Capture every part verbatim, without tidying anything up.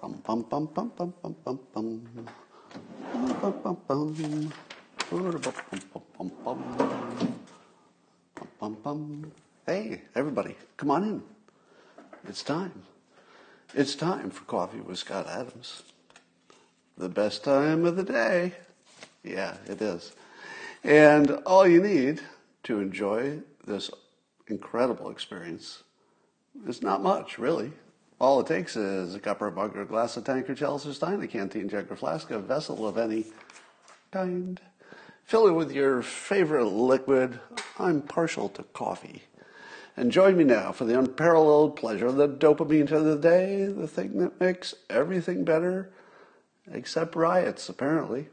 Bum, bum, bum, bum, bum, bum, bum, bum. Bum, bum, bum, bum. Bum, bum, bum, bum, bum. Hey, everybody, come on in. It's time. It's time for Coffee with Scott Adams. The best time of the day. Yeah, it is. And all you need to enjoy this incredible experience is not much, really. All it takes is a cup or a mug or a glass, a tank or chalice or stein, a canteen, jug or flask, a vessel of any kind. Fill it with your favorite liquid. I'm partial to coffee. And join me now for the unparalleled pleasure of the dopamine hit of the day, the thing that makes everything better, except riots, apparently.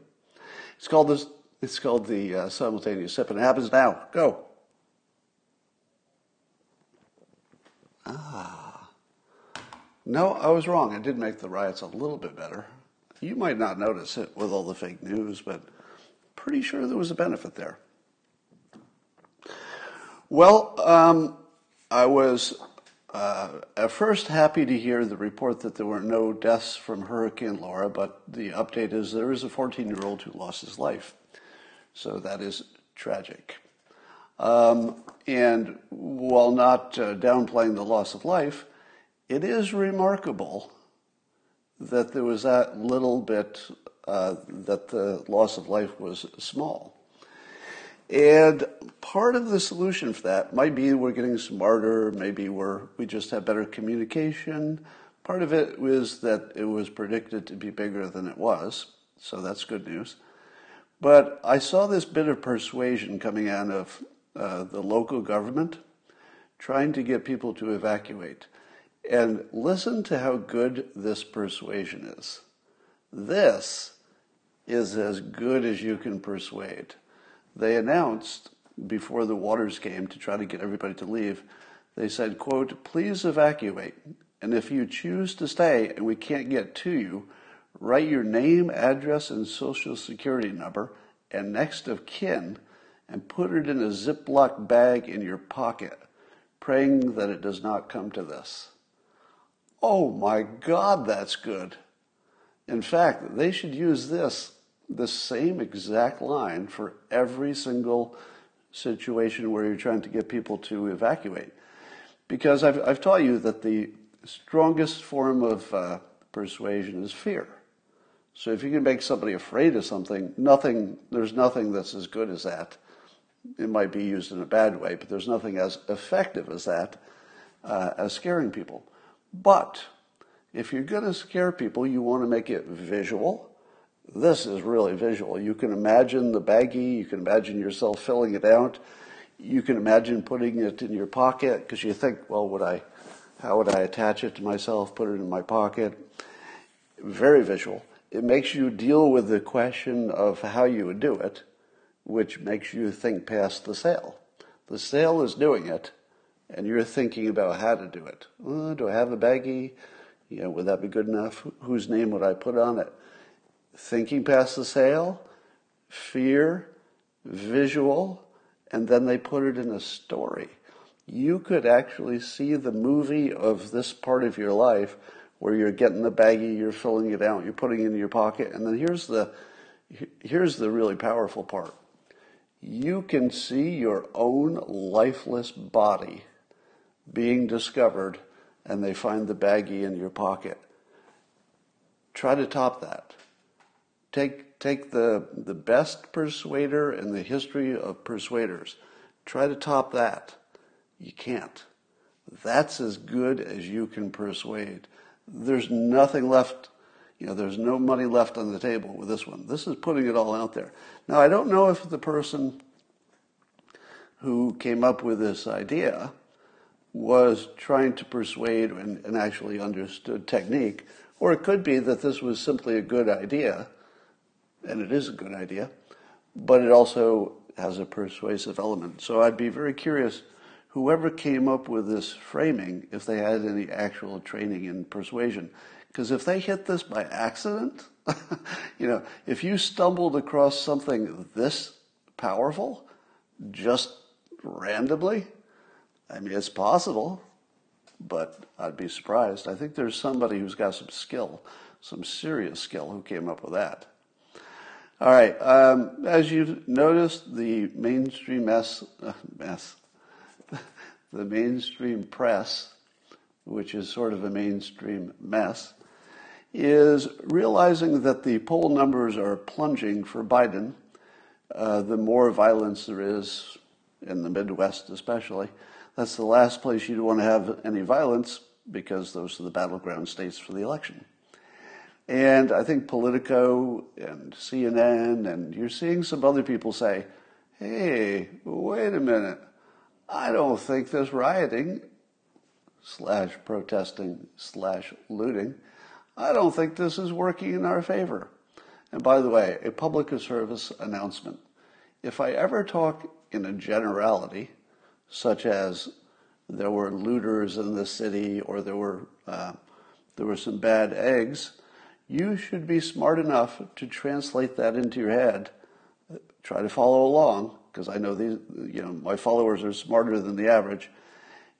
It's called this. It's called the uh, simultaneous sip, and it happens now. Go. Ah. No, I was wrong. I did make the riots a little bit better. You might not notice it with all the fake news, but pretty sure there was a benefit there. Well, um, I was uh, at first happy to hear the report that there were no deaths from Hurricane Laura, but the update is there is a fourteen-year-old who lost his life. So that is tragic. Um, and while not uh, downplaying the loss of life, it is remarkable that there was that little bit, uh, that the loss of life was small. And part of the solution for that might be we're getting smarter, maybe we're, we just have better communication. Part of it was that it was predicted to be bigger than it was, so that's good news. But I saw this bit of persuasion coming out of uh, the local government trying to get people to evacuate. And listen to how good this persuasion is. This is as good as you can persuade. They announced before the waters came to try to get everybody to leave, they said, quote, please evacuate. And if you choose to stay and we can't get to you, write your name, address, and social security number, and next of kin, and put it in a Ziploc bag in your pocket, praying that it does not come to this. Oh my God, that's good. In fact, they should use this, the same exact line for every single situation where you're trying to get people to evacuate. Because I've, I've taught you that the strongest form of uh, persuasion is fear. So if you can make somebody afraid of something, nothing, there's nothing that's as good as that. It might be used in a bad way, but there's nothing as effective as that, uh, as scaring people. But if you're going to scare people, you want to make it visual. This is really visual. You can imagine the baggie. You can imagine yourself filling it out. You can imagine putting it in your pocket because you think, well, would I, how would I attach it to myself, put it in my pocket? Very visual. It makes you deal with the question of how you would do it, which makes you think past the sale. The sale is doing it, and you're thinking about how to do it. Oh, do I have a baggie? You know, would that be good enough? Whose name would I put on it? Thinking past the sale, fear, visual, and then they put it in a story. You could actually see the movie of this part of your life where you're getting the baggie, you're filling it out, you're putting it in your pocket, and then here's the here's the really powerful part. You can see your own lifeless body being discovered, and they find the baggie in your pocket. Try to top that. Take take the, the best persuader in the history of persuaders. Try to top that. You can't. That's as good as you can persuade. There's nothing left, you know, there's no money left on the table with this one. This is putting it all out there. Now, I don't know if the person who came up with this idea was trying to persuade and, and actually understood technique, or it could be that this was simply a good idea, and it is a good idea, but it also has a persuasive element. So I'd be very curious, whoever came up with this framing, if they had any actual training in persuasion. Because if they hit this by accident, you know, if you stumbled across something this powerful, just randomly, I mean, it's possible. but I'd be surprised. I think there's somebody who's got some skill, some serious skill, who came up with that. All right, um, as you've noticed, the mainstream mess, uh, mess the mainstream press, which is sort of a mainstream mess, is realizing that the poll numbers are plunging for Biden. Uh, the more violence there is, in the Midwest especially, that's the last place you'd want to have any violence, because those are the battleground states for the election. And I think Politico and C N N, and you're seeing some other people say, hey, wait a minute, I don't think this rioting slash protesting slash looting, I don't think this is working in our favor. And by the way, a public service announcement. If I ever talk in a generality, such as there were looters in the city, or there were, uh, there were some bad eggs, you should be smart enough to translate that into your head. Try to follow along, because I know these, you know, my followers are smarter than the average.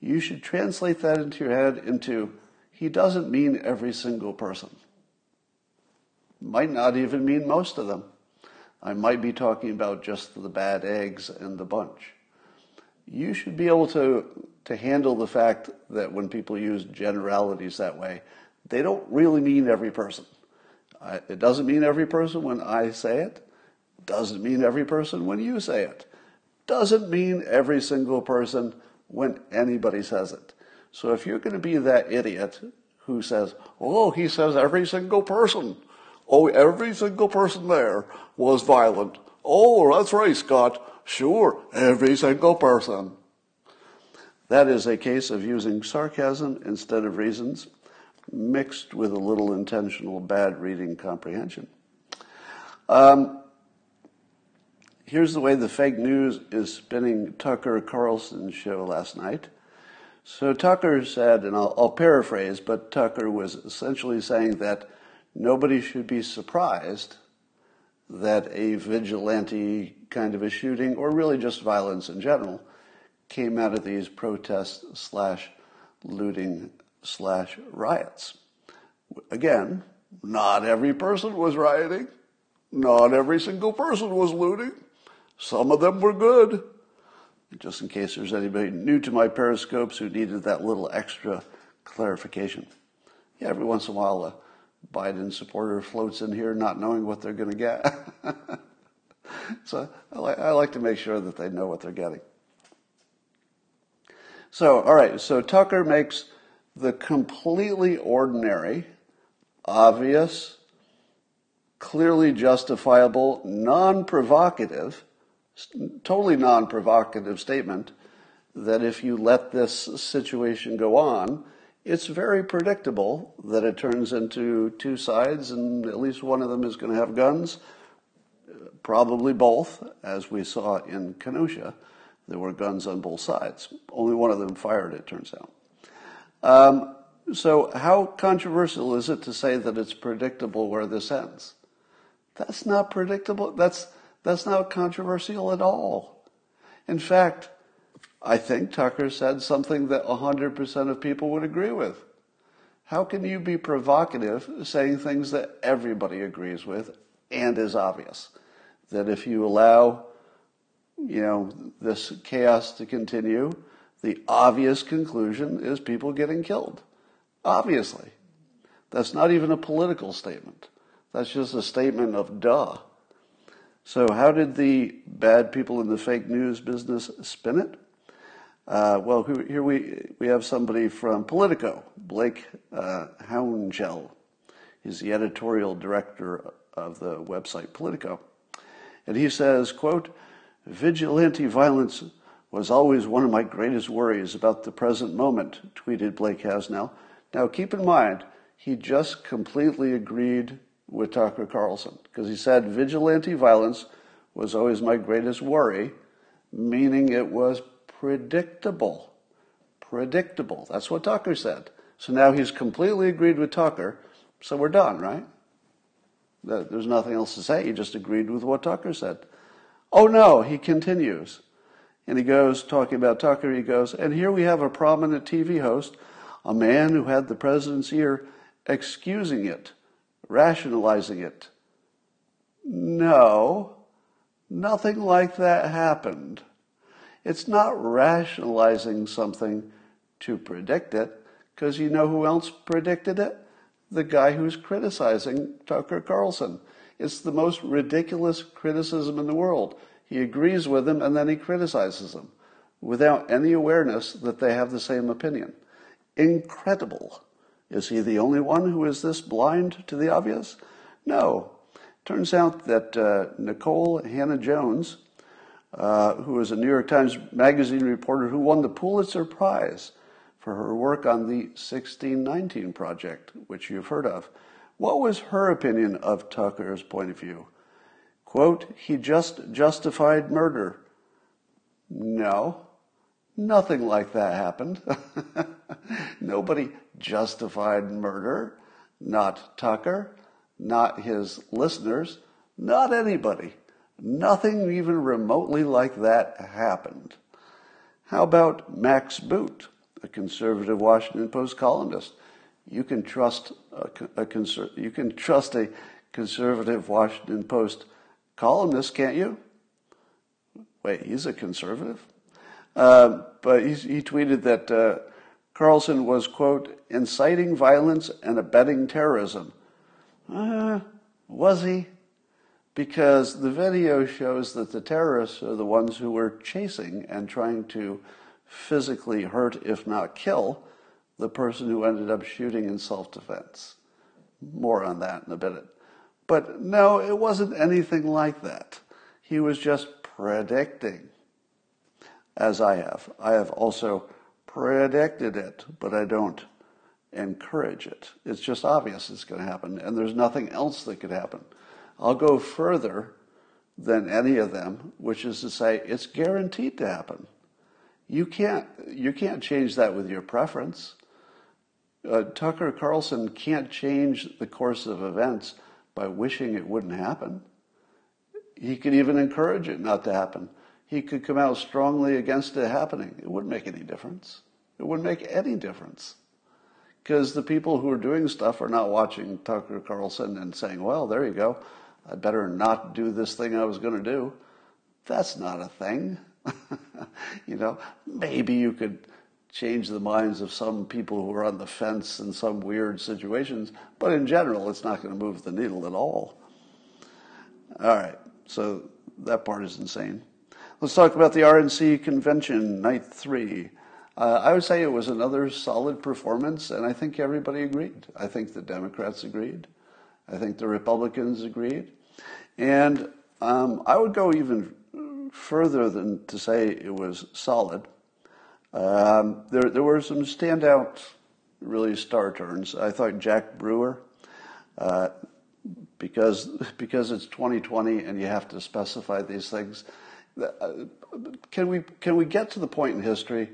You should translate that into your head into, he doesn't mean every single person. Might not even mean most of them. I might be talking about just the bad eggs and the bunch. You should be able to, to handle the fact that when people use generalities that way, they don't really mean every person. I, it doesn't mean every person when I say it. Doesn't mean every person when you say it. Doesn't mean every single person when anybody says it. So if you're going to be that idiot who says, oh, he says every single person. Oh, every single person there was violent. Oh, that's right, Scott. Sure, every single person. That is a case of using sarcasm instead of reasons, mixed with a little intentional bad reading comprehension. Um, here's the way the fake news is spinning Tucker Carlson's show last night. So Tucker said, and I'll, I'll paraphrase, but Tucker was essentially saying that nobody should be surprised that a vigilante kind of a shooting, or really just violence in general, came out of these protests slash looting slash riots. Again, not every person was rioting. Not every single person was looting. Some of them were good. Just in case there's anybody new to my Periscopes who needed that little extra clarification. Yeah, every once in a while a Biden supporter floats in here not knowing what they're going to get. So I, li- I like to make sure that they know what they're getting. So, all right, so Tucker makes the completely ordinary, obvious, clearly justifiable, non-provocative, totally non-provocative statement that if you let this situation go on, it's very predictable that it turns into two sides, and at least one of them is going to have guns, probably both, as we saw in Kenosha. There were guns on both sides. Only one of them fired, it turns out. Um, so how controversial is it to say that it's predictable where this ends? That's not predictable. That's that's not controversial at all. In fact, I think Tucker said something that one hundred percent of people would agree with. How can you be provocative saying things that everybody agrees with and is obvious? That if you allow, you know, this chaos to continue, the obvious conclusion is people getting killed. Obviously. That's not even a political statement. That's just a statement of duh. So how did the bad people in the fake news business spin it? Uh, well, here we we have somebody from Politico, Blake uh, Hounshell. He's the editorial director of the website Politico. And he says, quote, vigilante violence was always one of my greatest worries about the present moment, tweeted Blake Hounshell. Now, keep in mind, he just completely agreed with Tucker Carlson, because he said vigilante violence was always my greatest worry, meaning it was predictable. Predictable. That's what Tucker said. So now he's completely agreed with Tucker, so we're done, right? There's nothing else to say. He just agreed with what Tucker said. Oh, no, he continues. And he goes, talking about Tucker, he goes, and here we have a prominent T V host a man who had the president's ear excusing it, rationalizing it. No, nothing like that happened. It's not rationalizing something to predict it, because you know who else predicted it? The guy who's criticizing Tucker Carlson. It's the most ridiculous criticism in the world. He agrees with him and then he criticizes him without any awareness that they have the same opinion. Incredible. Is he the only one who is this blind to the obvious? No. Turns out that uh, Nicole Hannah-Jones, uh, who is a New York Times Magazine reporter who won the Pulitzer Prize for her work on the sixteen nineteen Project, which you've heard of, what was her opinion of Tucker's point of view? Quote, he just justified murder. No, nothing like that happened. Nobody justified murder, not Tucker, not his listeners, not anybody. Nothing even remotely like that happened. How about Max Boot, a conservative Washington Post columnist? You can trust a, a conser- you can trust a conservative Washington Post columnist, can't you? Wait, he's a conservative? Uh, but he, he tweeted that uh, Carlson was, quote, inciting violence and abetting terrorism. Uh, was he? Because the video shows that the terrorists are the ones who were chasing and trying to physically hurt, if not kill, the person who ended up shooting in self-defense. More on that in a minute. But no, it wasn't anything like that. He was just predicting, as I have. I have also predicted it, but I don't encourage it. It's just obvious it's going to happen, and there's nothing else that could happen. I'll go further than any of them, which is to say it's guaranteed to happen. You can't, you can't change that with your preference. Uh, Tucker Carlson can't change the course of events by wishing it wouldn't happen. He could even encourage it not to happen. He could come out strongly against it happening. It wouldn't make any difference. It wouldn't make any difference. Because the people who are doing stuff are not watching Tucker Carlson and saying, well, there you go. I better not do this thing I was going to do. That's not a thing. You know, maybe you could change the minds of some people who are on the fence in some weird situations, but in general, it's not going to move the needle at all. All right, so that part is insane. Let's talk about the R N C convention, night three. Uh, I would say it was another solid performance, and I think everybody agreed. I think the Democrats agreed. I think the Republicans agreed. And um, I would go even further than to say it was solid. Um, there, there were some standout, really star turns. I thought Jack Brewer, uh, because because it's twenty twenty and you have to specify these things. Uh, can we can we get to the point in history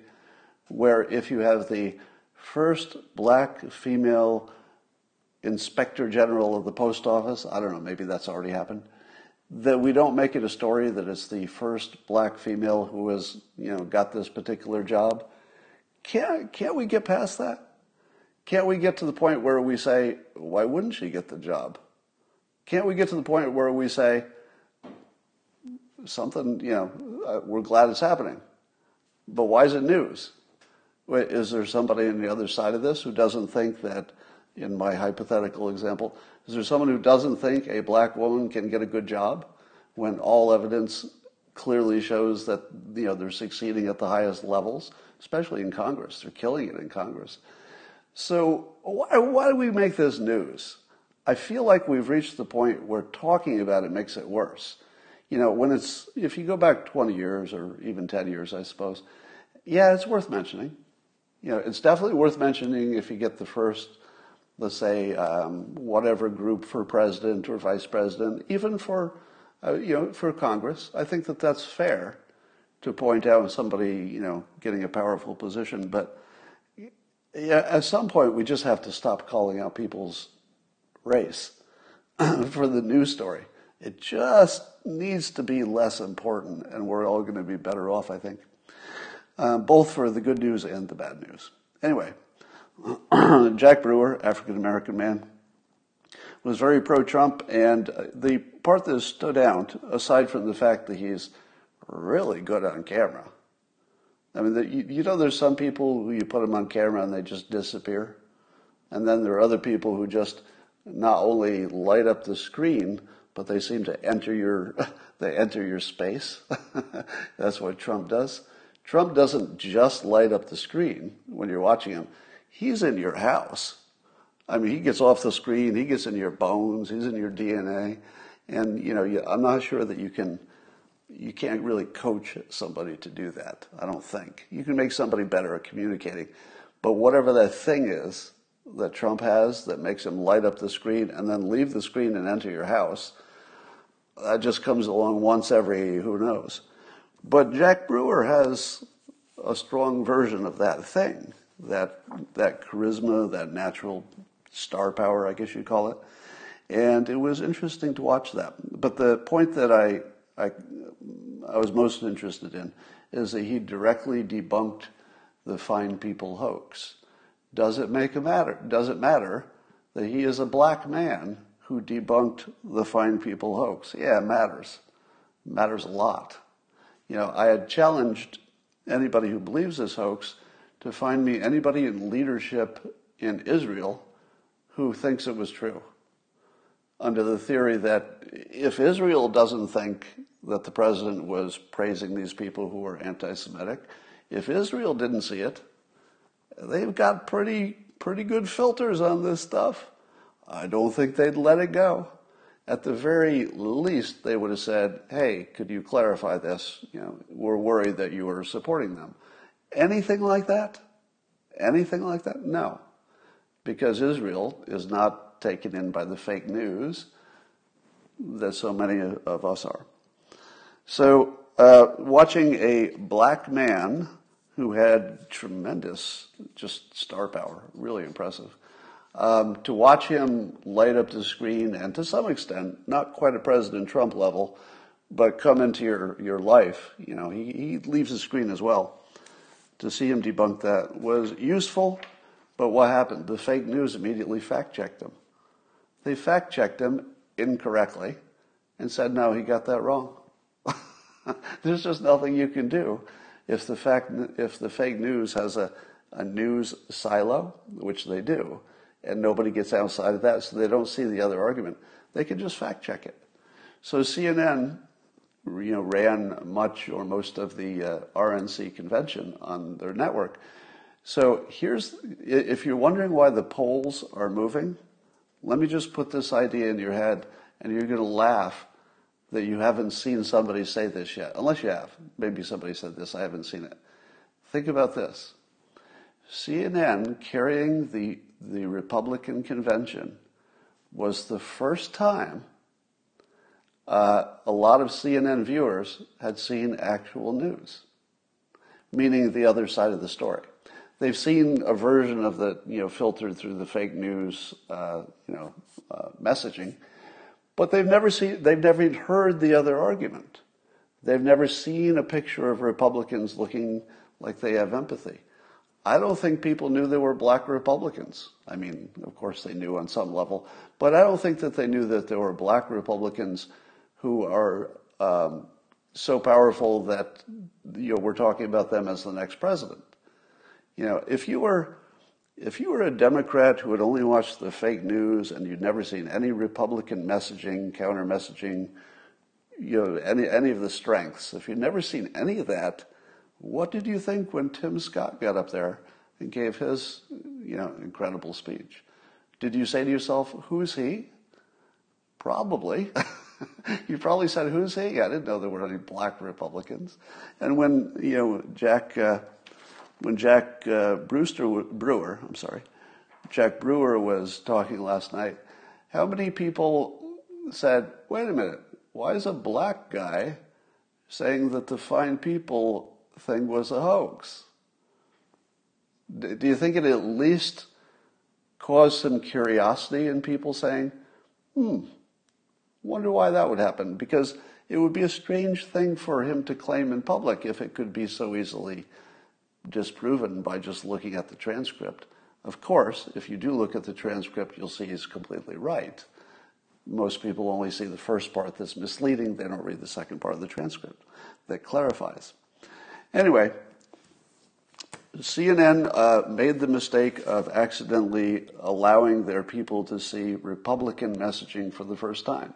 where if you have the first black female inspector general of the post office, I don't know, maybe that's already happened, that we don't make it a story that it's the first black female who has, you know, got this particular job? Can't, can't we get past that? Can't we get to the point where we say, why wouldn't she get the job? Can't we get to the point where we say, something, you know, we're glad it's happening, but why is it news? Is there somebody on the other side of this who doesn't think that, in my hypothetical example, is there someone who doesn't think a black woman can get a good job when all evidence clearly shows that, you know, they're succeeding at the highest levels, especially in Congress? They're killing it in Congress. So why, why do we make this news? I feel like we've reached the point where talking about it makes it worse. You know, when it's, if you go back twenty years or even ten years, I suppose, yeah, it's worth mentioning. You know, it's definitely worth mentioning if you get the first, let's say, um, whatever group for president or vice president, even for, uh, you know, for Congress. I think that that's fair to point out somebody, you know, getting a powerful position. But yeah, at some point, we just have to stop calling out people's race for the news story. It just needs to be less important, and we're all going to be better off, I think, um, both for the good news and the bad news. Anyway, Jack Brewer, African-American man, was very pro-Trump, and the part that stood out, aside from the fact that he's really good on camera, I mean, the, you, you know there's some people who you put them on camera and they just disappear, and then there are other people who just not only light up the screen, but they seem to enter your, they enter your space. That's what Trump does. Trump doesn't just light up the screen when you're watching him. He's in your house. I mean, he gets off the screen, he gets in your bones, he's in your D N A, and, you know, you, I'm not sure that you can, you can't really coach somebody to do that, I don't think. You can make somebody better at communicating, but whatever that thing is that Trump has that makes him light up the screen and then leave the screen and enter your house, that just comes along once every who knows. But Jack Brewer has a strong version of that thing, that that charisma, that natural star power, I guess you'd call it. And it was interesting to watch that. But the point that I, I, I was most interested in is that he directly debunked the fine people hoax. Does it make a matter? Does it matter that he is a black man who debunked the fine people hoax? Yeah, it matters. It matters a lot. You know, I had challenged anybody who believes this hoax to find me anybody in leadership in Israel who thinks it was true, under the theory that if Israel doesn't think that the president was praising these people who were anti-Semitic, if Israel didn't see it, they've got pretty pretty good filters on this stuff. I don't think they'd let it go. At the very least, they would have said, hey, could you clarify this? You know, we're worried that you were supporting them. Anything like that? Anything like that? No. Because Israel is not taken in by the fake news that so many of us are. So uh, watching a black man who had tremendous, just star power, really impressive, um, to watch him light up the screen and to some extent, not quite a President Trump level, but come into your, your life, you know, he, he leaves the screen as well. To see him debunk that was useful, but what happened? The fake news immediately fact-checked him. They fact-checked him incorrectly and said, no, he got that wrong. There's just nothing you can do if the, fact, if the fake news has a, a news silo, which they do, and nobody gets outside of that, so they don't see the other argument. They can just fact-check it. So C N N... you know, ran much or most of the uh, R N C convention on their network. So here's, if you're wondering why the polls are moving, let me just put this idea in your head, and you're going to laugh that you haven't seen somebody say this yet, unless you have. Maybe somebody said this, I haven't seen it. Think about this. C N N carrying the, the Republican convention was the first time Uh, a lot of C N N viewers had seen actual news, meaning the other side of the story. They've seen a version of the, you know, filtered through the fake news, uh, you know, uh, messaging, but they've never seen, they've never heard the other argument. They've never seen a picture of Republicans looking like they have empathy. I don't think people knew there were black Republicans. I mean, of course they knew on some level, but I don't think that they knew that there were black Republicans who are um, so powerful that, you know, we're talking about them as the next president. You know, if you were if you were a Democrat who had only watched the fake news and you'd never seen any Republican messaging, counter messaging, you know, any any of the strengths, if you'd never seen any of that, what did you think when Tim Scott got up there and gave his, you know, incredible speech? Did you say to yourself, who's he? Probably. You probably said, who's he? I didn't know there were any black Republicans. And when, you know, Jack, uh, when Jack uh, Brewster, Brewer, I'm sorry, Jack Brewer was talking last night, how many people said, wait a minute, why is a black guy saying that the fine people thing was a hoax? Do you think it at least caused some curiosity in people saying, hmm, wonder why that would happen? Because it would be a strange thing for him to claim in public if it could be so easily disproven by just looking at the transcript. Of course, if you do look at the transcript, you'll see he's completely right. Most people only see the first part that's misleading. They don't read the second part of the transcript that clarifies. Anyway, C N N uh, made the mistake of accidentally allowing their people to see Republican messaging for the first time.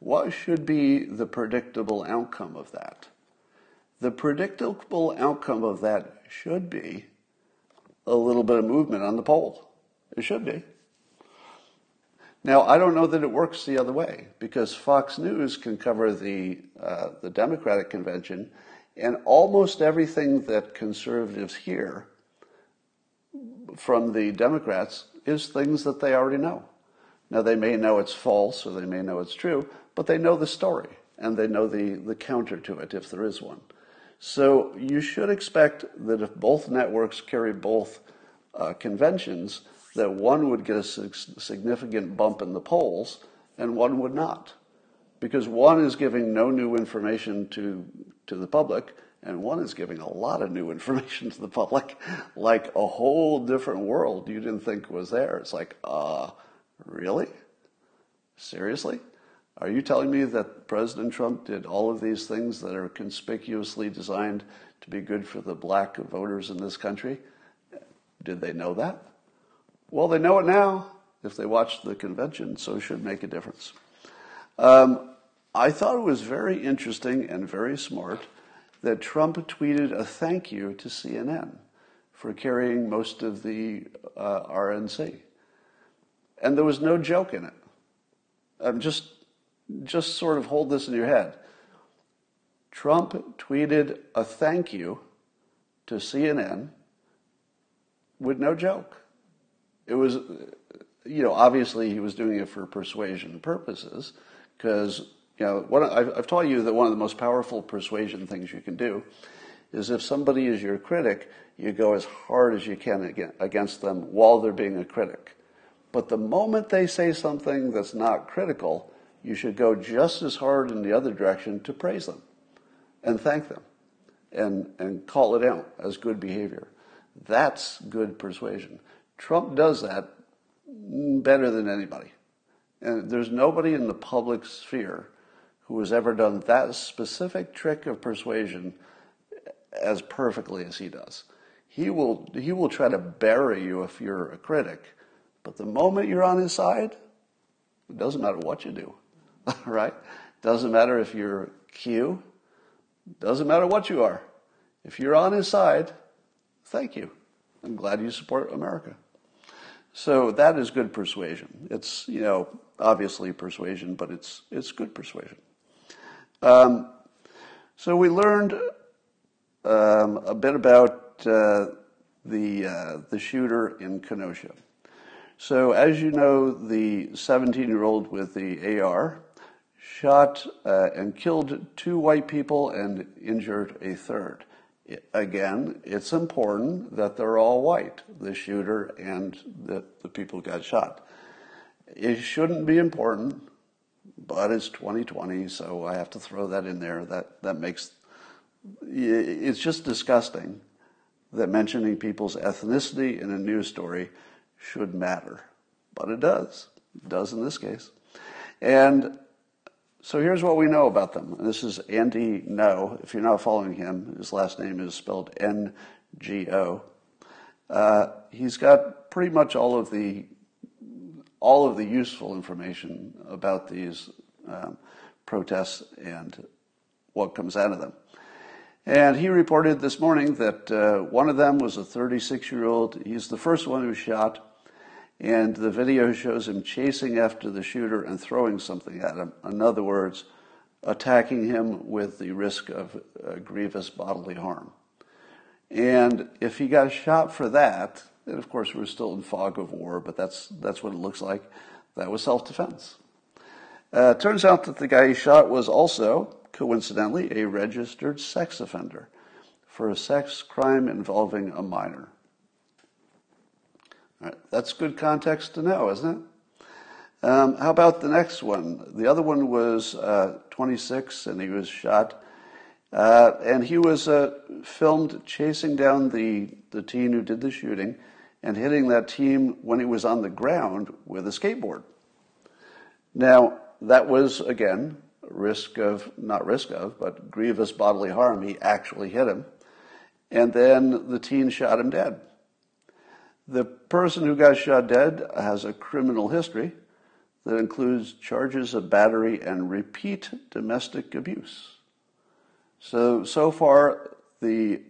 What should be the predictable outcome of that? The predictable outcome of that should be a little bit of movement on the poll. It should be. Now, I don't know that it works the other way, because Fox News can cover the uh, the Democratic convention and almost everything that conservatives hear from the Democrats is things that they already know. Now, they may know it's false or they may know it's true, but they know the story and they know the, the counter to it if there is one. So you should expect that if both networks carry both uh, conventions, that one would get a significant bump in the polls and one would not. Because one is giving no new information to, to the public, and one is giving a lot of new information to the public, like a whole different world you didn't think was there. It's like, uh, really? Seriously? Are you telling me that President Trump did all of these things that are conspicuously designed to be good for the black voters in this country? Did they know that? Well, they know it now if they watched the convention, so it should make a difference. Um, I thought it was very interesting and very smart that Trump tweeted a thank you to C N N for carrying most of the uh, R N C. And there was no joke in it. I'm just... Just sort of hold this in your head. Trump tweeted a thank you to C N N with no joke. It was, you know, obviously he was doing it for persuasion purposes because, you know, what I've, I've taught you that one of the most powerful persuasion things you can do is if somebody is your critic, you go as hard as you can against them while they're being a critic. But the moment they say something that's not critical, you should go just as hard in the other direction to praise them and thank them and, and call it out as good behavior. That's good persuasion. Trump does that better than anybody. And there's nobody in the public sphere who has ever done that specific trick of persuasion as perfectly as he does. He will, he will try to bury you if you're a critic, but the moment you're on his side, it doesn't matter what you do. Right? Doesn't matter if you're Q. Doesn't matter what you are. If you're on his side, thank you. I'm glad you support America. So that is good persuasion. It's, you know, obviously persuasion, but it's it's good persuasion. Um, so we learned um, a bit about uh, the uh, the shooter in Kenosha. So as you know, the seventeen-year-old with the A R shot uh, and killed two white people and injured a third. It, again, it's important that they're all white, the shooter and the, the people who got shot. It shouldn't be important, but it's twenty twenty, so I have to throw that in there. That, that makes, it's just disgusting that mentioning people's ethnicity in a news story should matter, but it does. It does in this case. And so here's what we know about them. This is Andy Ngo. If you're not following him, his last name is spelled N G O. Uh, he's got pretty much all of the all of the useful information about these um, protests and what comes out of them. And he reported this morning that uh, one of them was a thirty-six-year-old. He's the first one who shot. And the video shows him chasing after the shooter and throwing something at him. In other words, attacking him with the risk of uh, grievous bodily harm. And if he got shot for that, and of course we're still in fog of war, but that's, that's what it looks like, that was self-defense. Uh, turns out that the guy he shot was also, coincidentally, a registered sex offender for a sex crime involving a minor. All right, that's good context to know, isn't it? Um, how about the next one? The other one was uh, twenty-six, and he was shot. Uh, and he was uh, filmed chasing down the, the teen who did the shooting, and hitting that team when he was on the ground with a skateboard. Now, that was, again, risk of, not risk of, but grievous bodily harm. He actually hit him. And then the teen shot him dead. The person who got shot dead has a criminal history that includes charges of battery and repeat domestic abuse. So, so far, the,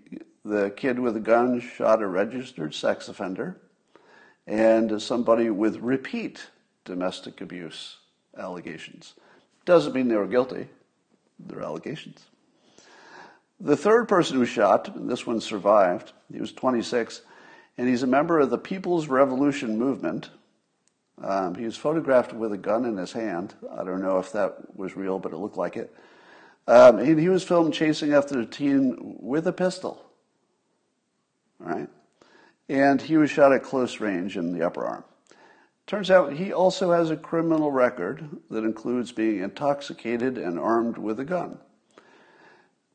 the kid with a gun shot a registered sex offender and somebody with repeat domestic abuse allegations. Doesn't mean they were guilty. They're allegations. The third person who shot, and this one survived, he was twenty-six, and he's a member of the People's Revolution Movement. Um, he was photographed with a gun in his hand. I don't know if that was real, but it looked like it. Um, and he was filmed chasing after a teen with a pistol. All right? And he was shot at close range in the upper arm. Turns out he also has a criminal record that includes being intoxicated and armed with a gun.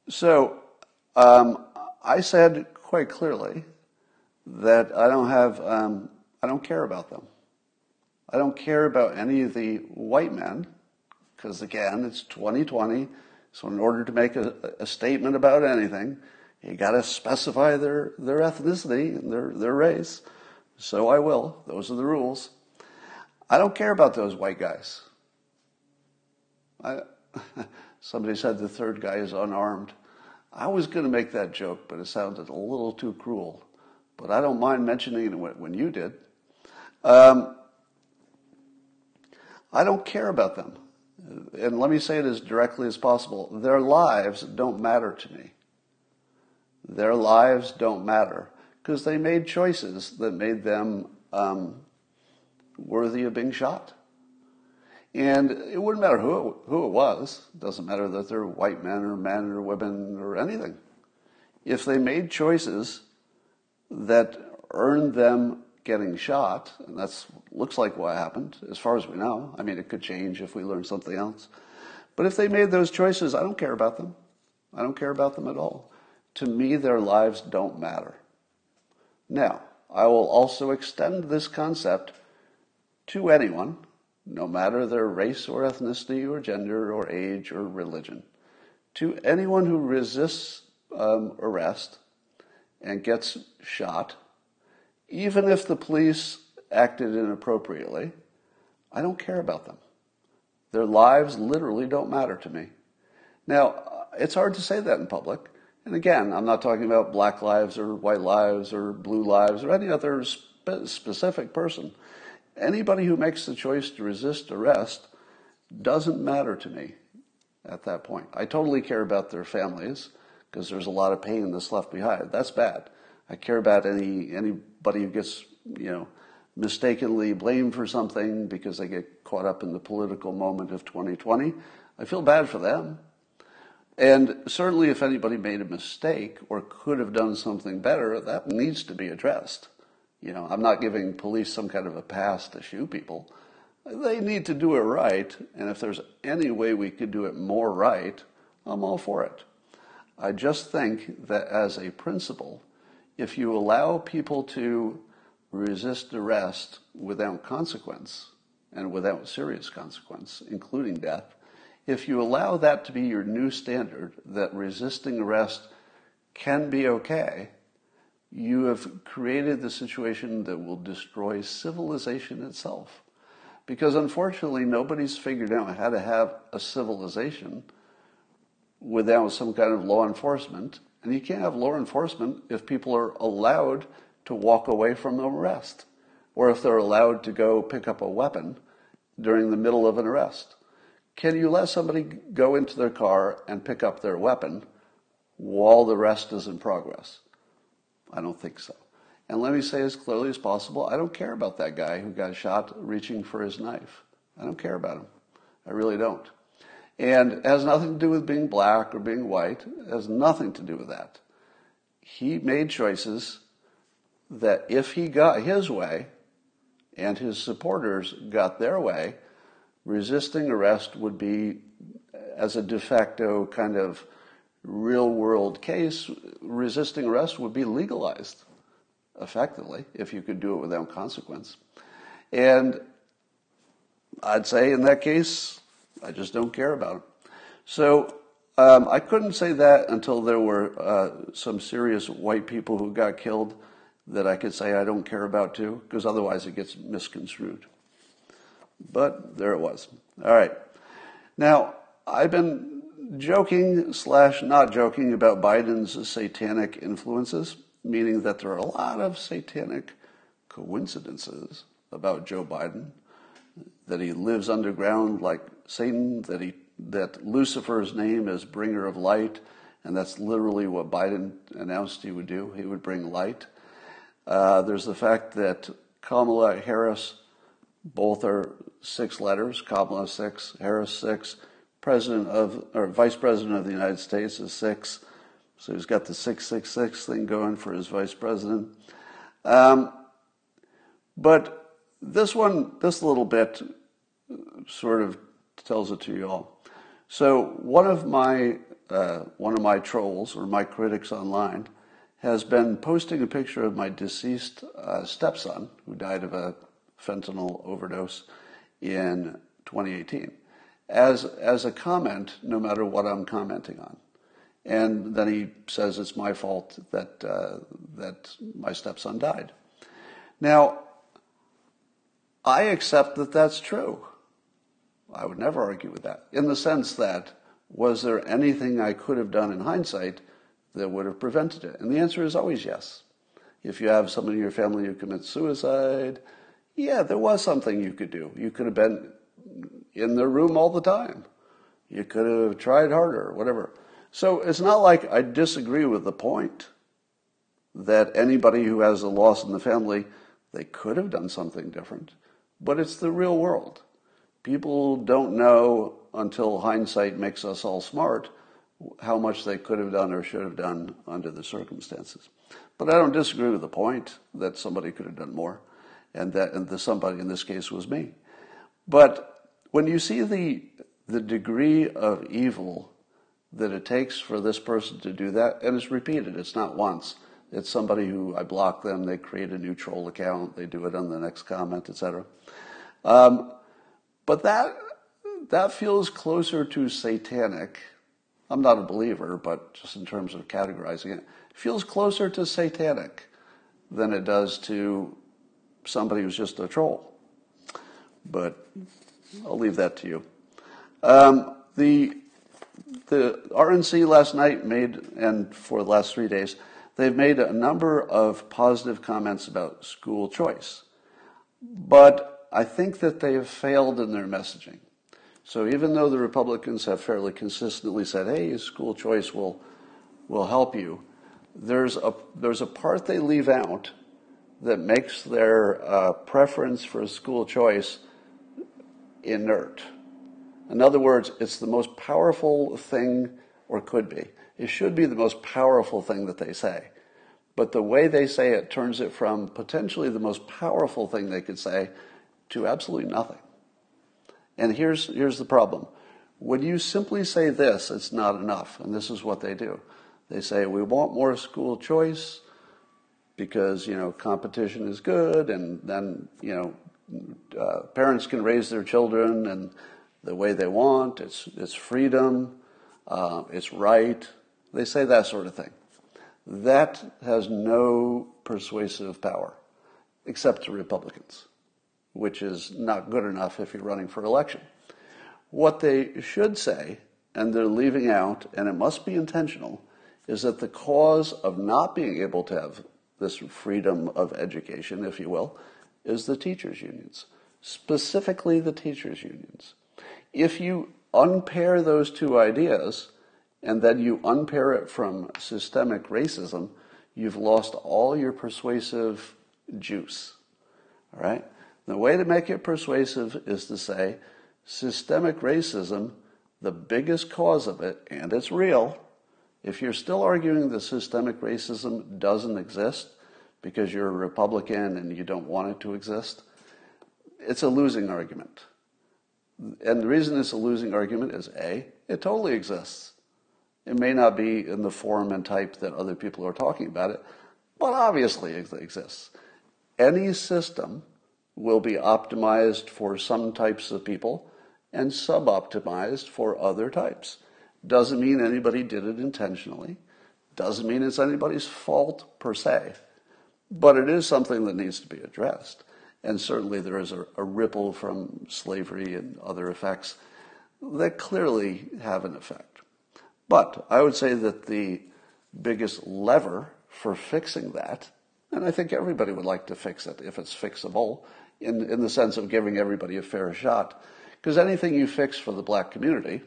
So um, I said quite clearly that I don't have, um, I don't care about them. I don't care about any of the white men, because again, it's twenty twenty, so in order to make a, a statement about anything, you got to specify their, their ethnicity and their, their race. So I will. Those are the rules. I don't care about those white guys. I, somebody said the third guy is unarmed. I was going to make that joke, but it sounded a little too cruel. But I don't mind mentioning it when you did. Um, I don't care about them. And let me say it as directly as possible. Their lives don't matter to me. Their lives don't matter because they made choices that made them um, worthy of being shot. And it wouldn't matter who it, who it was. It doesn't matter that they're white men or men or women or anything. If they made choices that earned them getting shot, and that's looks like what happened, as far as we know. I mean, it could change if we learn something else. But if they made those choices, I don't care about them. I don't care about them at all. To me, their lives don't matter. Now, I will also extend this concept to anyone, no matter their race or ethnicity or gender or age or religion. To anyone who resists um, arrest and gets shot, even if the police acted inappropriately, I don't care about them. Their lives literally don't matter to me. Now, it's hard to say that in public. And again, I'm not talking about black lives or white lives or blue lives or any other spe- specific person. Anybody who makes the choice to resist arrest doesn't matter to me at that point. I totally care about their families because there's a lot of pain that's left behind. That's bad. I care about any anybody who gets, you know, mistakenly blamed for something because they get caught up in the political moment of twenty twenty. I feel bad for them. And certainly if anybody made a mistake or could have done something better, that needs to be addressed. You know, I'm not giving police some kind of a pass to shoot people. They need to do it right, and if there's any way we could do it more right, I'm all for it. I just think that as a principle, if you allow people to resist arrest without consequence and without serious consequence, including death, if you allow that to be your new standard, that resisting arrest can be okay, you have created the situation that will destroy civilization itself. Because unfortunately, nobody's figured out how to have a civilization without some kind of law enforcement. And you can't have law enforcement if people are allowed to walk away from an arrest, or if they're allowed to go pick up a weapon during the middle of an arrest. Can you let somebody go into their car and pick up their weapon while the arrest is in progress? I don't think so. And let me say as clearly as possible, I don't care about that guy who got shot reaching for his knife. I don't care about him. I really don't. And it has nothing to do with being black or being white. It has nothing to do with that. He made choices that if he got his way and his supporters got their way, resisting arrest would be, as a de facto kind of real-world case, resisting arrest would be legalized. effectively, if you could do it without consequence. And I'd say in that case, I just don't care about it. So um, I couldn't say that until there were uh, some serious white people who got killed that I could say I don't care about too, because otherwise it gets misconstrued. But there it was. All right. Now, I've been joking slash not joking about Biden's satanic influences, meaning that there are a lot of satanic coincidences about Joe Biden, that he lives underground like Satan, that he that Lucifer's name is bringer of light, and that's literally what Biden announced he would do. He would bring light. Uh, there's the fact that Kamala Harris, both are six letters, Kamala six, Harris six, president of or vice president of the United States is six, so he's got the six six six thing going for his vice president. Um, but this one, this little bit, sort of tells it to you all. So one of my uh, one of my trolls or my critics online has been posting a picture of my deceased uh, stepson who died of a fentanyl overdose in twenty eighteen as as a comment, no matter what I'm commenting on. And then he says it's my fault that uh, that my stepson died. Now, I accept that that's true. I would never argue with that, in the sense that, was there anything I could have done in hindsight that would have prevented it? And the answer is always yes. If you have somebody in your family who commits suicide, yeah, there was something you could do. You could have been in their room all the time. You could have tried harder, whatever. So it's not like I disagree with the point that anybody who has a loss in the family, they could have done something different. But it's the real world. People don't know until hindsight makes us all smart how much they could have done or should have done under the circumstances. But I don't disagree with the point that somebody could have done more, and that and the somebody in this case was me. But when you see the the degree of evil that it takes for this person to do that, and it's repeated, it's not once. It's somebody who, I block them, they create a new troll account, they do it on the next comment, et cetera. Um, but that that feels closer to satanic. I'm not a believer, but just in terms of categorizing it, it feels closer to satanic than it does to somebody who's just a troll. But I'll leave that to you. Um, the the R N C last night made, and for the last three days, they've made a number of positive comments about school choice. But I think that they have failed in their messaging. So even though the Republicans have fairly consistently said, hey, school choice will will help you, there's a, there's a part they leave out that makes their uh, preference for school choice inert. In other words, it's the most powerful thing, or could be. It should be the most powerful thing that they say. But the way they say it turns it from potentially the most powerful thing they could say to absolutely nothing. And here's here's the problem. When you simply say this, it's not enough. And this is what they do. They say, we want more school choice because, you know, competition is good. And then, you know, uh, parents can raise their children in the way they want. It's, it's freedom. Uh, it's right. They say that sort of thing. That has no persuasive power, except to Republicans, which is not good enough if you're running for election. What they should say, and they're leaving out, and it must be intentional, is that the cause of not being able to have this freedom of education, if you will, is the teachers' unions, specifically the teachers' unions. If you unpair those two ideas, and then you unpair it from systemic racism, you've lost all your persuasive juice, all right? The way to make it persuasive is to say systemic racism, the biggest cause of it, and it's real. If you're still arguing that systemic racism doesn't exist because you're a Republican and you don't want it to exist, it's a losing argument. And the reason it's a losing argument is A, it totally exists. It may not be in the form and type that other people are talking about it, Well, obviously it exists. Any system will be optimized for some types of people and sub-optimized for other types. Doesn't mean anybody did it intentionally. Doesn't mean it's anybody's fault per se. But it is something that needs to be addressed. And certainly there is a, a ripple from slavery and other effects that clearly have an effect. But I would say that the biggest lever for fixing that, and I think everybody would like to fix it if it's fixable, in, in the sense of giving everybody a fair shot, because anything you fix for the black community,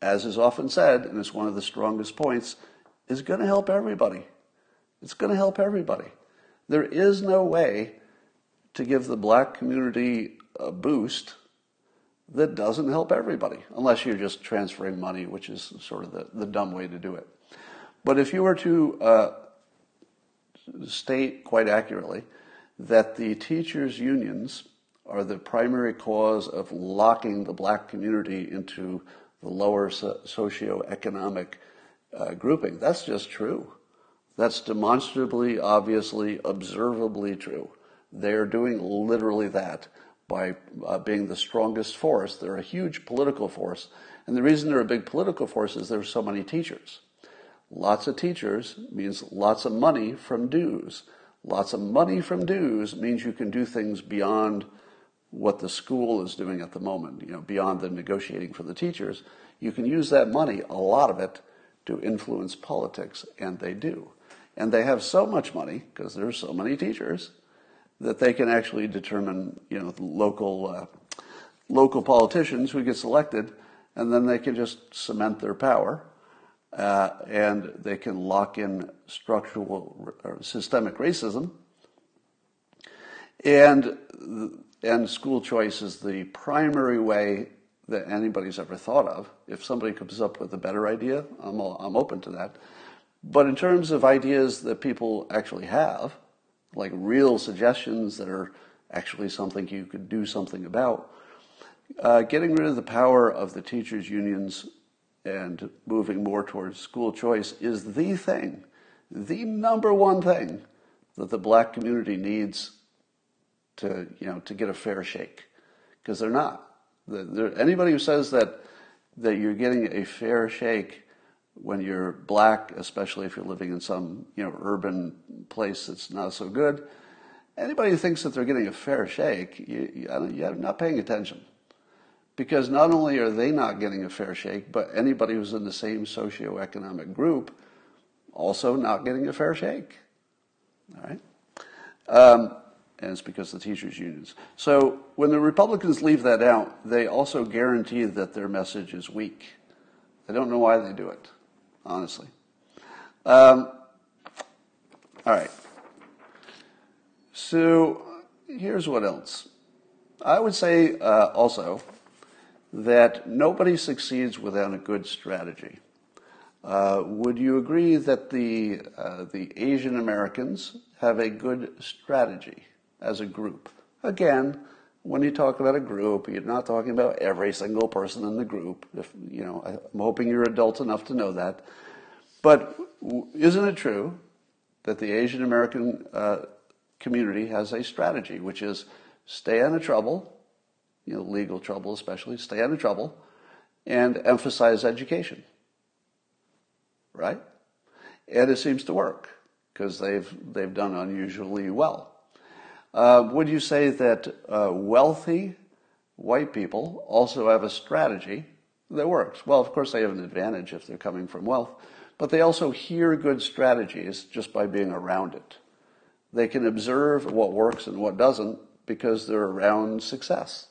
as is often said, and it's one of the strongest points, is going to help everybody. It's going to help everybody. There is no way to give the black community a boost that doesn't help everybody, unless you're just transferring money, which is sort of the, the dumb way to do it. But if you were to uh, state quite accurately that the teachers' unions are the primary cause of locking the black community into the lower so- socioeconomic uh, grouping, that's just true. That's demonstrably, obviously, observably true. They're doing literally that by uh, being the strongest force. They're a huge political force. And the reason they're a big political force is there's so many teachers. Lots of teachers means lots of money from dues. Lots of money from dues means you can do things beyond what the school is doing at the moment, you know, beyond the negotiating for the teachers. You can use that money, a lot of it, to influence politics, and they do. And they have so much money, because there's so many teachers, that they can actually determine, you know, local uh, local politicians who get selected, and then they can just cement their power, uh, and they can lock in structural or systemic racism. And and school choice is the primary way that anybody's ever thought of. If somebody comes up with a better idea, I'm I'm open to that. But in terms of ideas that people actually have, like real suggestions that are actually something you could do something about, uh, getting rid of the power of the teachers' unions and moving more towards school choice is the thing, the number one thing that the black community needs to, you know, to get a fair shake, because they're not. The, there, anybody who says that that you're getting a fair shake when you're black, especially if you're living in some, you know, urban place that's not so good, anybody who thinks that they're getting a fair shake, you, you, you're not paying attention. Because not only are they not getting a fair shake, but anybody who's in the same socioeconomic group also not getting a fair shake. All right? Um, and it's because of the teachers' unions. So when the Republicans leave that out, they also guarantee that their message is weak. I don't know why they do it, honestly. Um, all right. So here's what else. I would say uh, also that nobody succeeds without a good strategy. Uh, would you agree that the uh, the Asian Americans have a good strategy as a group? Again, when you talk about a group, you're not talking about every single person in the group. If you know, I'm hoping you're adult enough to know that. But isn't it true that the Asian American uh, community has a strategy, which is stay out of trouble, you know, legal trouble especially, stay out of trouble, and emphasize education, right? And it seems to work because they've they've done unusually well. Uh, would you say that uh, wealthy white people also have a strategy that works? Well, of course they have an advantage if they're coming from wealth, but they also hear good strategies just by being around it. They can observe what works and what doesn't because they're around success.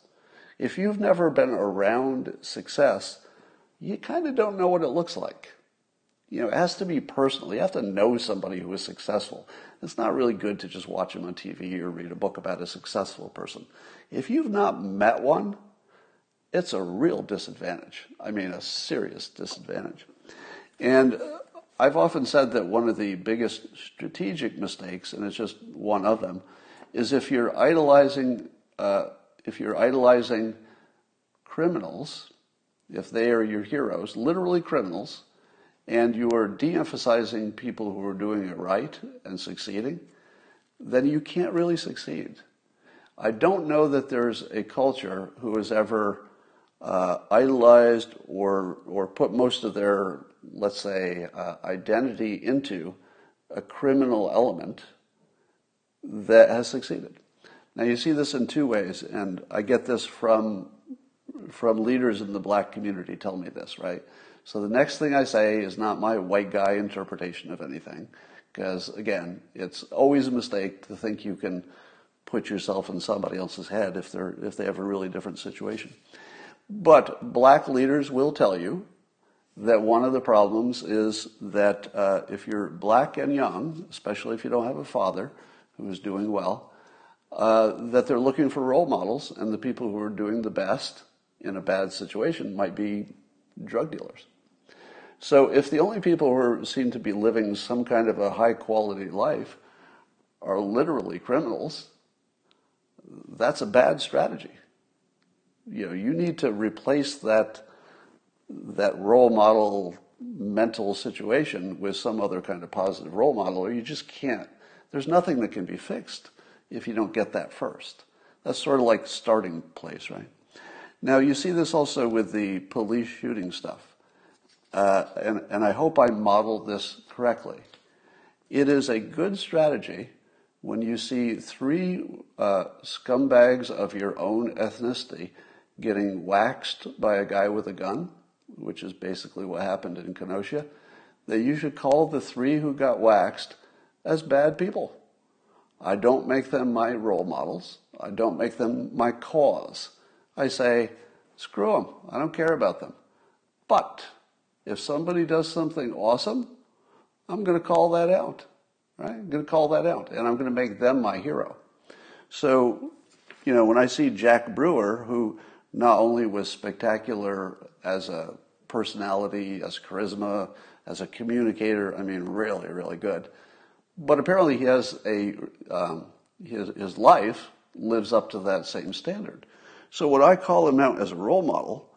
If you've never been around success, you kind of don't know what it looks like. You know, it has to be personal. You have to know somebody who is successful. It's not really good to just watch them on T V or read a book about a successful person. If you've not met one, it's a real disadvantage. I mean, a serious disadvantage. And I've often said that one of the biggest strategic mistakes, and it's just one of them, is if you're idolizing, uh, if you're idolizing criminals, if they are your heroes, literally criminals, and you are de-emphasizing people who are doing it right and succeeding, then you can't really succeed. I don't know that there's a culture who has ever uh, idolized or or put most of their, let's say, uh, identity into a criminal element that has succeeded. Now you see this in two ways, and I get this from from leaders in the black community tell me this, right? So the next thing I say is not my white guy interpretation of anything, because again, it's always a mistake to think you can put yourself in somebody else's head if they're if they have a really different situation. But black leaders will tell you that one of the problems is that uh, if you're black and young, especially if you don't have a father who is doing well, uh, that they're looking for role models, and the people who are doing the best in a bad situation might be drug dealers. So if the only people who are, seem to be living some kind of a high-quality life are literally criminals, that's a bad strategy. You know, you need to replace that that role model mental situation with some other kind of positive role model, or you just can't. There's nothing that can be fixed if you don't get that first. That's sort of like the starting place, right? Now, you see this also with the police shooting stuff, uh, and, and I hope I modeled this correctly. It is a good strategy when you see three uh, scumbags of your own ethnicity getting waxed by a guy with a gun, which is basically what happened in Kenosha, that you should call the three who got waxed as bad people. I don't make them my role models. I don't make them my cause. I say, screw them. I don't care about them. But if somebody does something awesome, I'm going to call that out, right? I'm going to call that out, and I'm going to make them my hero. So, you know, when I see Jack Brewer, who not only was spectacular as a personality, as charisma, as a communicator, I mean, really, really good, but apparently he has a, um, his, his life lives up to that same standard. So when I call him out as a role model,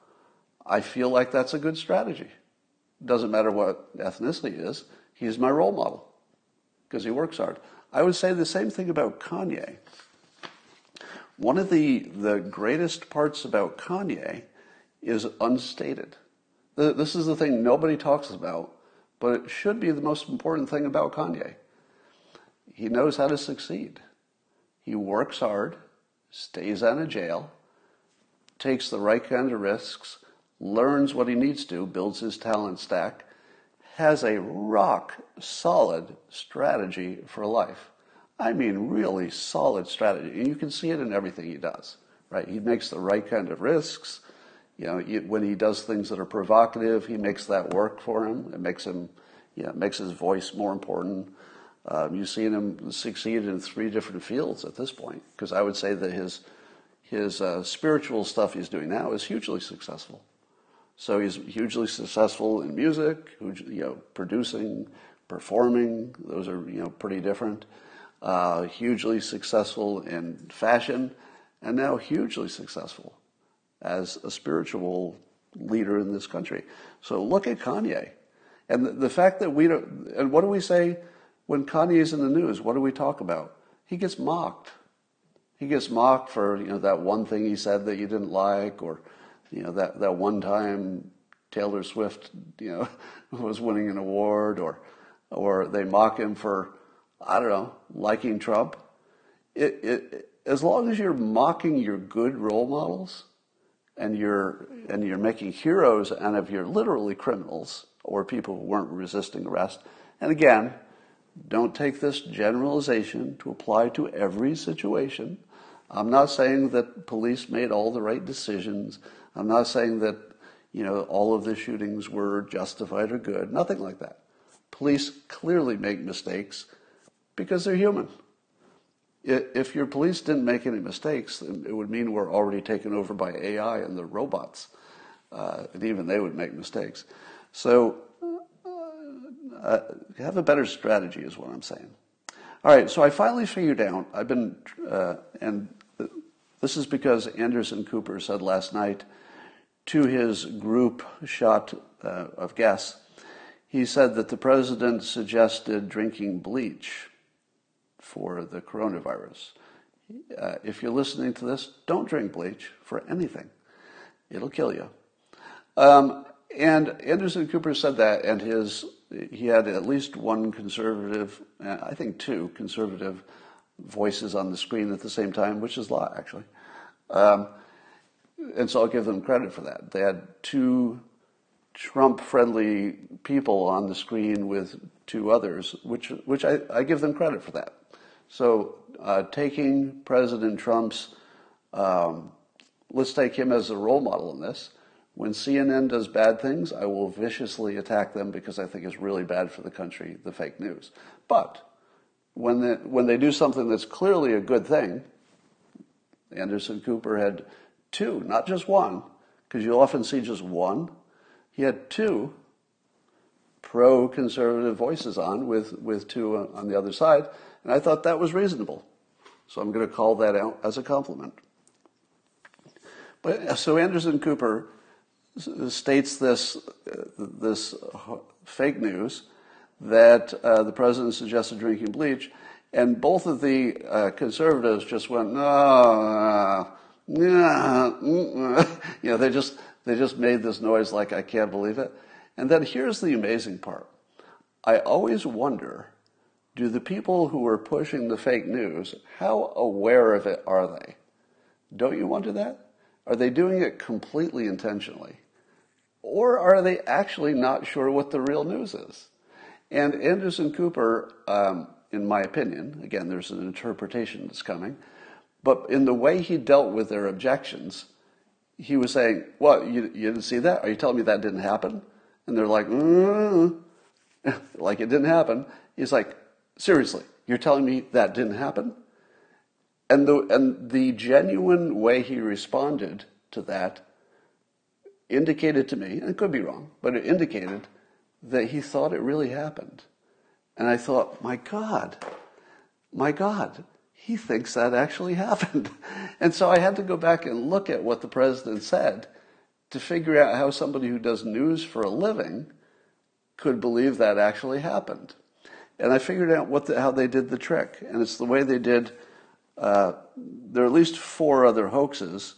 I feel like that's a good strategy. Doesn't matter what ethnicity he is, he's my role model because he works hard. I would say the same thing about Kanye. One of the, the greatest parts about Kanye is unstated. This is the thing nobody talks about, but it should be the most important thing about Kanye. He knows how to succeed. He works hard, stays out of jail, takes the right kind of risks, learns what he needs to, builds his talent stack, has a rock-solid strategy for life. I mean, really solid strategy. And you can see it in everything he does, right? He makes the right kind of risks. You know, when he does things that are provocative, he makes that work for him. It makes him, you know, makes his voice more important. Um, you've seen him succeed in three different fields at this point, because I would say that his His uh, spiritual stuff he's doing now is hugely successful. So he's hugely successful in music, you know, producing, performing. Those are, you know, pretty different. Uh, hugely successful in fashion, and now hugely successful as a spiritual leader in this country. So look at Kanye, and the, the fact that we don't. And what do we say when Kanye's in the news? What do we talk about? He gets mocked. He gets mocked for, you know, that one thing he said that you didn't like, or, you know, that, that one time Taylor Swift, you know, was winning an award, or or they mock him for, I don't know, liking Trump. It, it, as long as you're mocking your good role models and you're, and you're making heroes out of your literally criminals or people who weren't resisting arrest, and again, don't take this generalization to apply to every situation. I'm not saying that police made all the right decisions. I'm not saying that, you know, all of the shootings were justified or good. Nothing like that. Police clearly make mistakes because they're human. If your police didn't make any mistakes, it would mean we're already taken over by A I and the robots. Uh, and even they would make mistakes. So uh, have a better strategy is what I'm saying. All right, so I finally figured out, I've been, uh, and this is because Anderson Cooper said last night to his group shot uh, of guests, He said that the president suggested drinking bleach for the coronavirus. Uh, if you're listening to this, don't drink bleach for anything. It'll kill you. Um, and Anderson Cooper said that, and his he had at least one conservative, I think two conservative voices on the screen at the same time, which is a lot, actually. Um, and so I'll give them credit for that. They had two Trump-friendly people on the screen with two others, which which I, I give them credit for that. So uh, taking President Trump's, um, let's take him as a role model in this. When C N N does bad things, I will viciously attack them because I think it's really bad for the country, the fake news. But when they, when they do something that's clearly a good thing, Anderson Cooper had two, not just one, because you'll often see just one. He had two pro-conservative voices on with, with two on the other side, and I thought that was reasonable. So I'm going to call that out as a compliment. But so Anderson Cooper states this, uh, this fake news that uh, the president suggested drinking bleach, and both of the uh, conservatives just went, no, no, no. You know, they just, they just made this noise like, I can't believe it. And then here's the amazing part. I always wonder, do the people who are pushing the fake news, how aware of it are they? Don't you wonder that? Are they doing it completely intentionally? Or are they actually not sure what the real news is? And Anderson Cooper, um, in my opinion, again, there's an interpretation that's coming, but in the way he dealt with their objections, he was saying, what, you, you didn't see that? Are you telling me that didn't happen? And they're like, mm-hmm. Like it didn't happen. He's like, seriously, you're telling me that didn't happen? And the and the genuine way he responded to that indicated to me, and it could be wrong, but it indicated that he thought it really happened. And I thought, my God, my God, he thinks that actually happened. And so I had to go back and look at what the president said to figure out how somebody who does news for a living could believe that actually happened. And I figured out what the, how they did the trick. And it's the way they did. Uh, there are at least four other hoaxes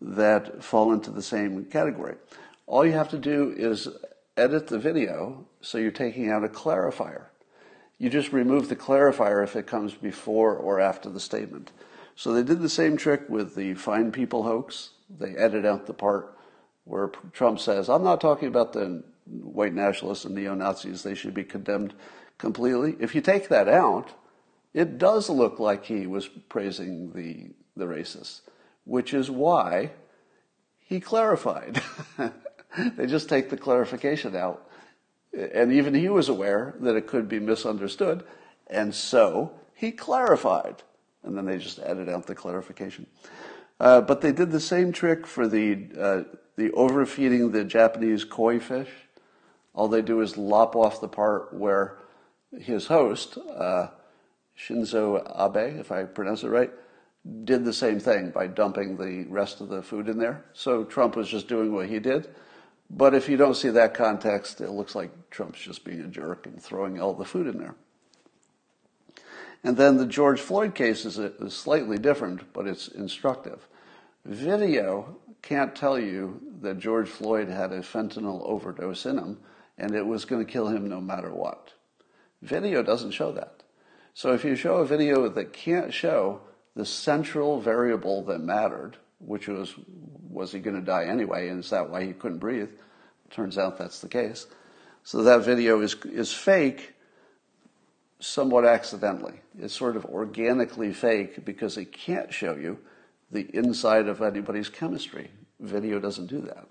that fall into the same category. All you have to do is edit the video so you're taking out a clarifier. You just remove the clarifier if it comes before or after the statement. So they did the same trick with the Fine People hoax. They edit out the part where Trump says, I'm not talking about the white nationalists and neo-Nazis. They should be condemned completely. If you take that out, it does look like he was praising the, the racists, which is why he clarified. They just take the clarification out. And even he was aware that it could be misunderstood. And so he clarified. And then they just added out the clarification. Uh, but they did the same trick for the, uh, the overfeeding the Japanese koi fish. All they do is lop off the part where his host, uh, Shinzo Abe, if I pronounce it right, did the same thing by dumping the rest of the food in there. So Trump was just doing what he did. But if you don't see that context, it looks like Trump's just being a jerk and throwing all the food in there. And then the George Floyd case is, is slightly different, but it's instructive. Video can't tell you that George Floyd had a fentanyl overdose in him and it was going to kill him no matter what. Video doesn't show that. So if you show a video that can't show the central variable that mattered, which was, was he going to die anyway, and is that why he couldn't breathe? Turns out that's the case. So that video is, is fake somewhat accidentally. It's sort of organically fake because it can't show you the inside of anybody's chemistry. Video doesn't do that.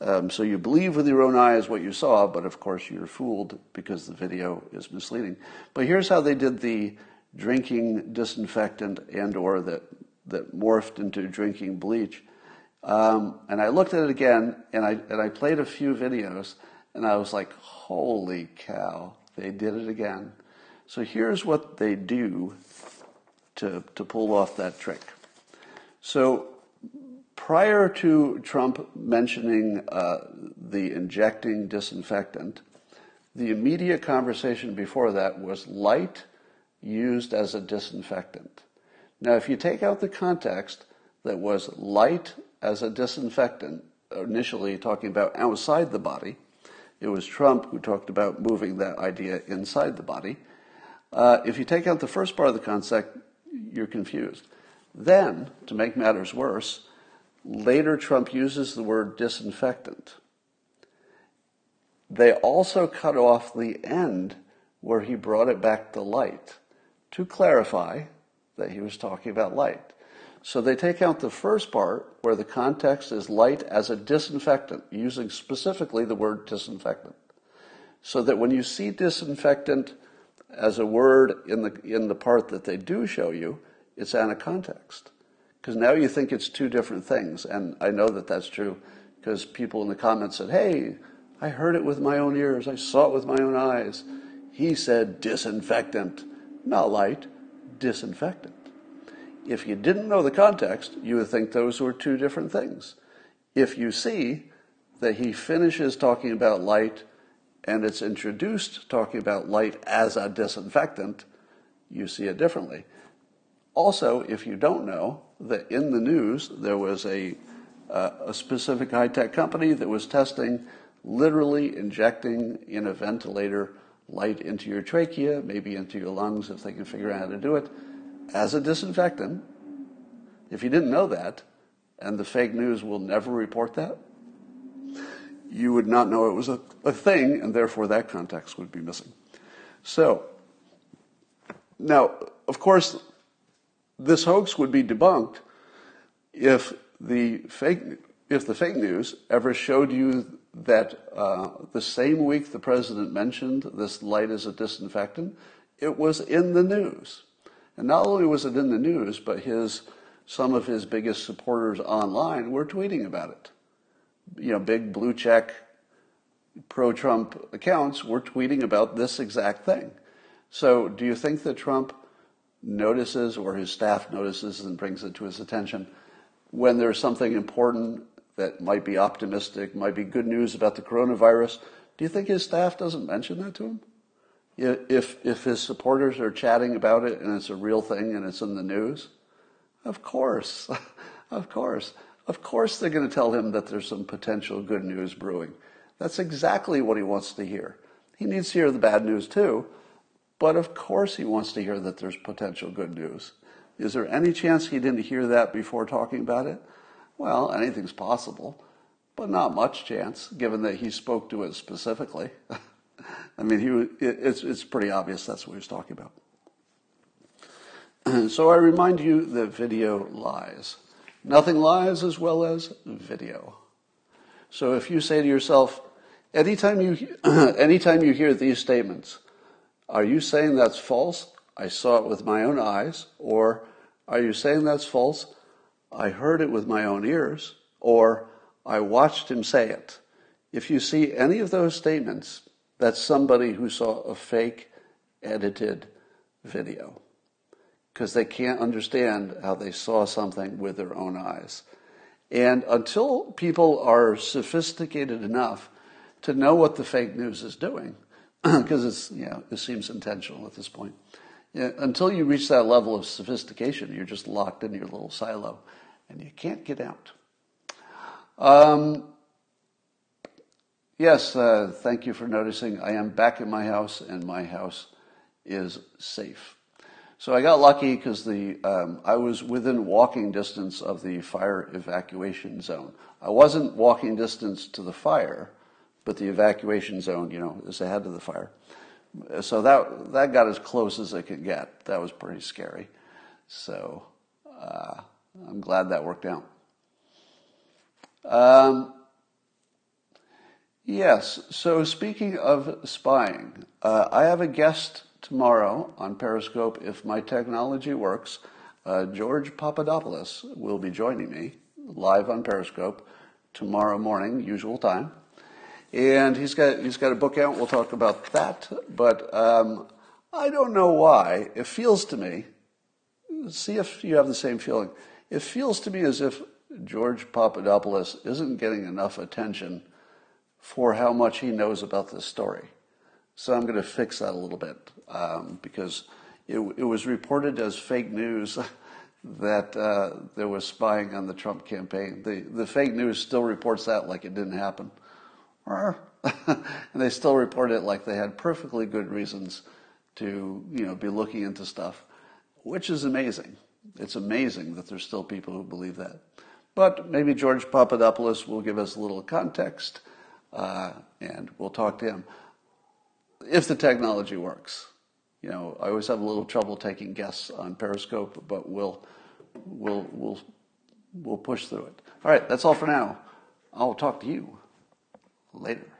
Um, so you believe with your own eyes what you saw, but of course you're fooled because the video is misleading. But here's how they did the drinking disinfectant and or that, that morphed into drinking bleach. Um, and I looked at it again, and I, and I played a few videos, and I was like, holy cow, they did it again. So here's what they do to, to pull off that trick. So prior to Trump mentioning uh, the injecting disinfectant. The immediate conversation before that was light used as a disinfectant. Now, if you take out the context that was light as a disinfectant, initially talking about outside the body, it was Trump who talked about moving that idea inside the body. Uh, if you take out the first part of the concept, you're confused. Then, to make matters worse, later Trump uses the word disinfectant. They also cut off the end where he brought it back to light to clarify that he was talking about light. So they take out the first part where the context is light as a disinfectant, using specifically the word disinfectant. So that when you see disinfectant as a word in the, in the part that they do show you, it's out of context. Because now you think it's two different things. And I know that that's true because people in the comments said, hey, I heard it with my own ears. I saw it with my own eyes. He said disinfectant, not light, disinfectant. If you didn't know the context, you would think those were two different things. If you see that he finishes talking about light and it's introduced talking about light as a disinfectant, you see it differently. Also, if you don't know that in the news there was a, uh, a specific high-tech company that was testing literally injecting in a ventilator light into your trachea, maybe into your lungs if they can figure out how to do it, as a disinfectant. If you didn't know that, and the fake news will never report that, you would not know it was a, a thing, and therefore that context would be missing. So, now, of course, this hoax would be debunked if the fake, if the fake news ever showed you that uh, the same week the president mentioned this light as a disinfectant, it was in the news. And not only was it in the news, but his, some of his biggest supporters online were tweeting about it. You know, big blue check pro-Trump accounts were tweeting about this exact thing. So do you think that Trump notices, or his staff notices and brings it to his attention, when there's something important that might be optimistic, might be good news about the coronavirus? Do you think his staff doesn't mention that to him? If if his supporters are chatting about it and it's a real thing and it's in the news, of course, of course, of course they're going to tell him that there's some potential good news brewing. That's exactly what he wants to hear. He needs to hear the bad news too, but of course he wants to hear that there's potential good news. Is there any chance he didn't hear that before talking about it? Well, anything's possible, but not much chance, given that he spoke to it specifically. I mean, he was, it's, it's pretty obvious that's what he was talking about. So I remind you that video lies. Nothing lies as well as video. So if you say to yourself, anytime you, anytime you hear these statements, are you saying that's false? I saw it with my own eyes. Or are you saying that's false? I heard it with my own ears. Or I watched him say it. If you see any of those statements, that's somebody who saw a fake, edited video. Because they can't understand how they saw something with their own eyes. And until people are sophisticated enough to know what the fake news is doing, because it's, you know, it seems intentional at this point, until you reach that level of sophistication, you're just locked in your little silo, and you can't get out. Um... Yes, uh, thank you for noticing. I am back in my house, and my house is safe. So I got lucky because the um, I was within walking distance of the fire evacuation zone. I wasn't walking distance to the fire, but the evacuation zone, you know, is ahead of the fire. So that that got as close as I could get. That was pretty scary. So uh, I'm glad that worked out. Um. Yes, so speaking of spying, uh, I have a guest tomorrow on Periscope, if my technology works. Uh, George Papadopoulos will be joining me live on Periscope tomorrow morning, usual time. And he's got, he's got a book out, we'll talk about that. But um, I don't know why, it feels to me, see if you have the same feeling, it feels to me as if George Papadopoulos isn't getting enough attention for how much he knows about this story. So I'm going to fix that a little bit, um, because it, it was reported as fake news that uh, there was spying on the Trump campaign. The, the fake news still reports that like it didn't happen. And they still report it like they had perfectly good reasons to, you know, be looking into stuff, which is amazing. It's amazing that there's still people who believe that. But maybe George Papadopoulos will give us a little context, uh, and we'll talk to him. If the technology works, you know, I always have a little trouble taking guests on Periscope, but we'll, we'll, we'll, we'll push through it. All right, that's all for now. I'll talk to you later.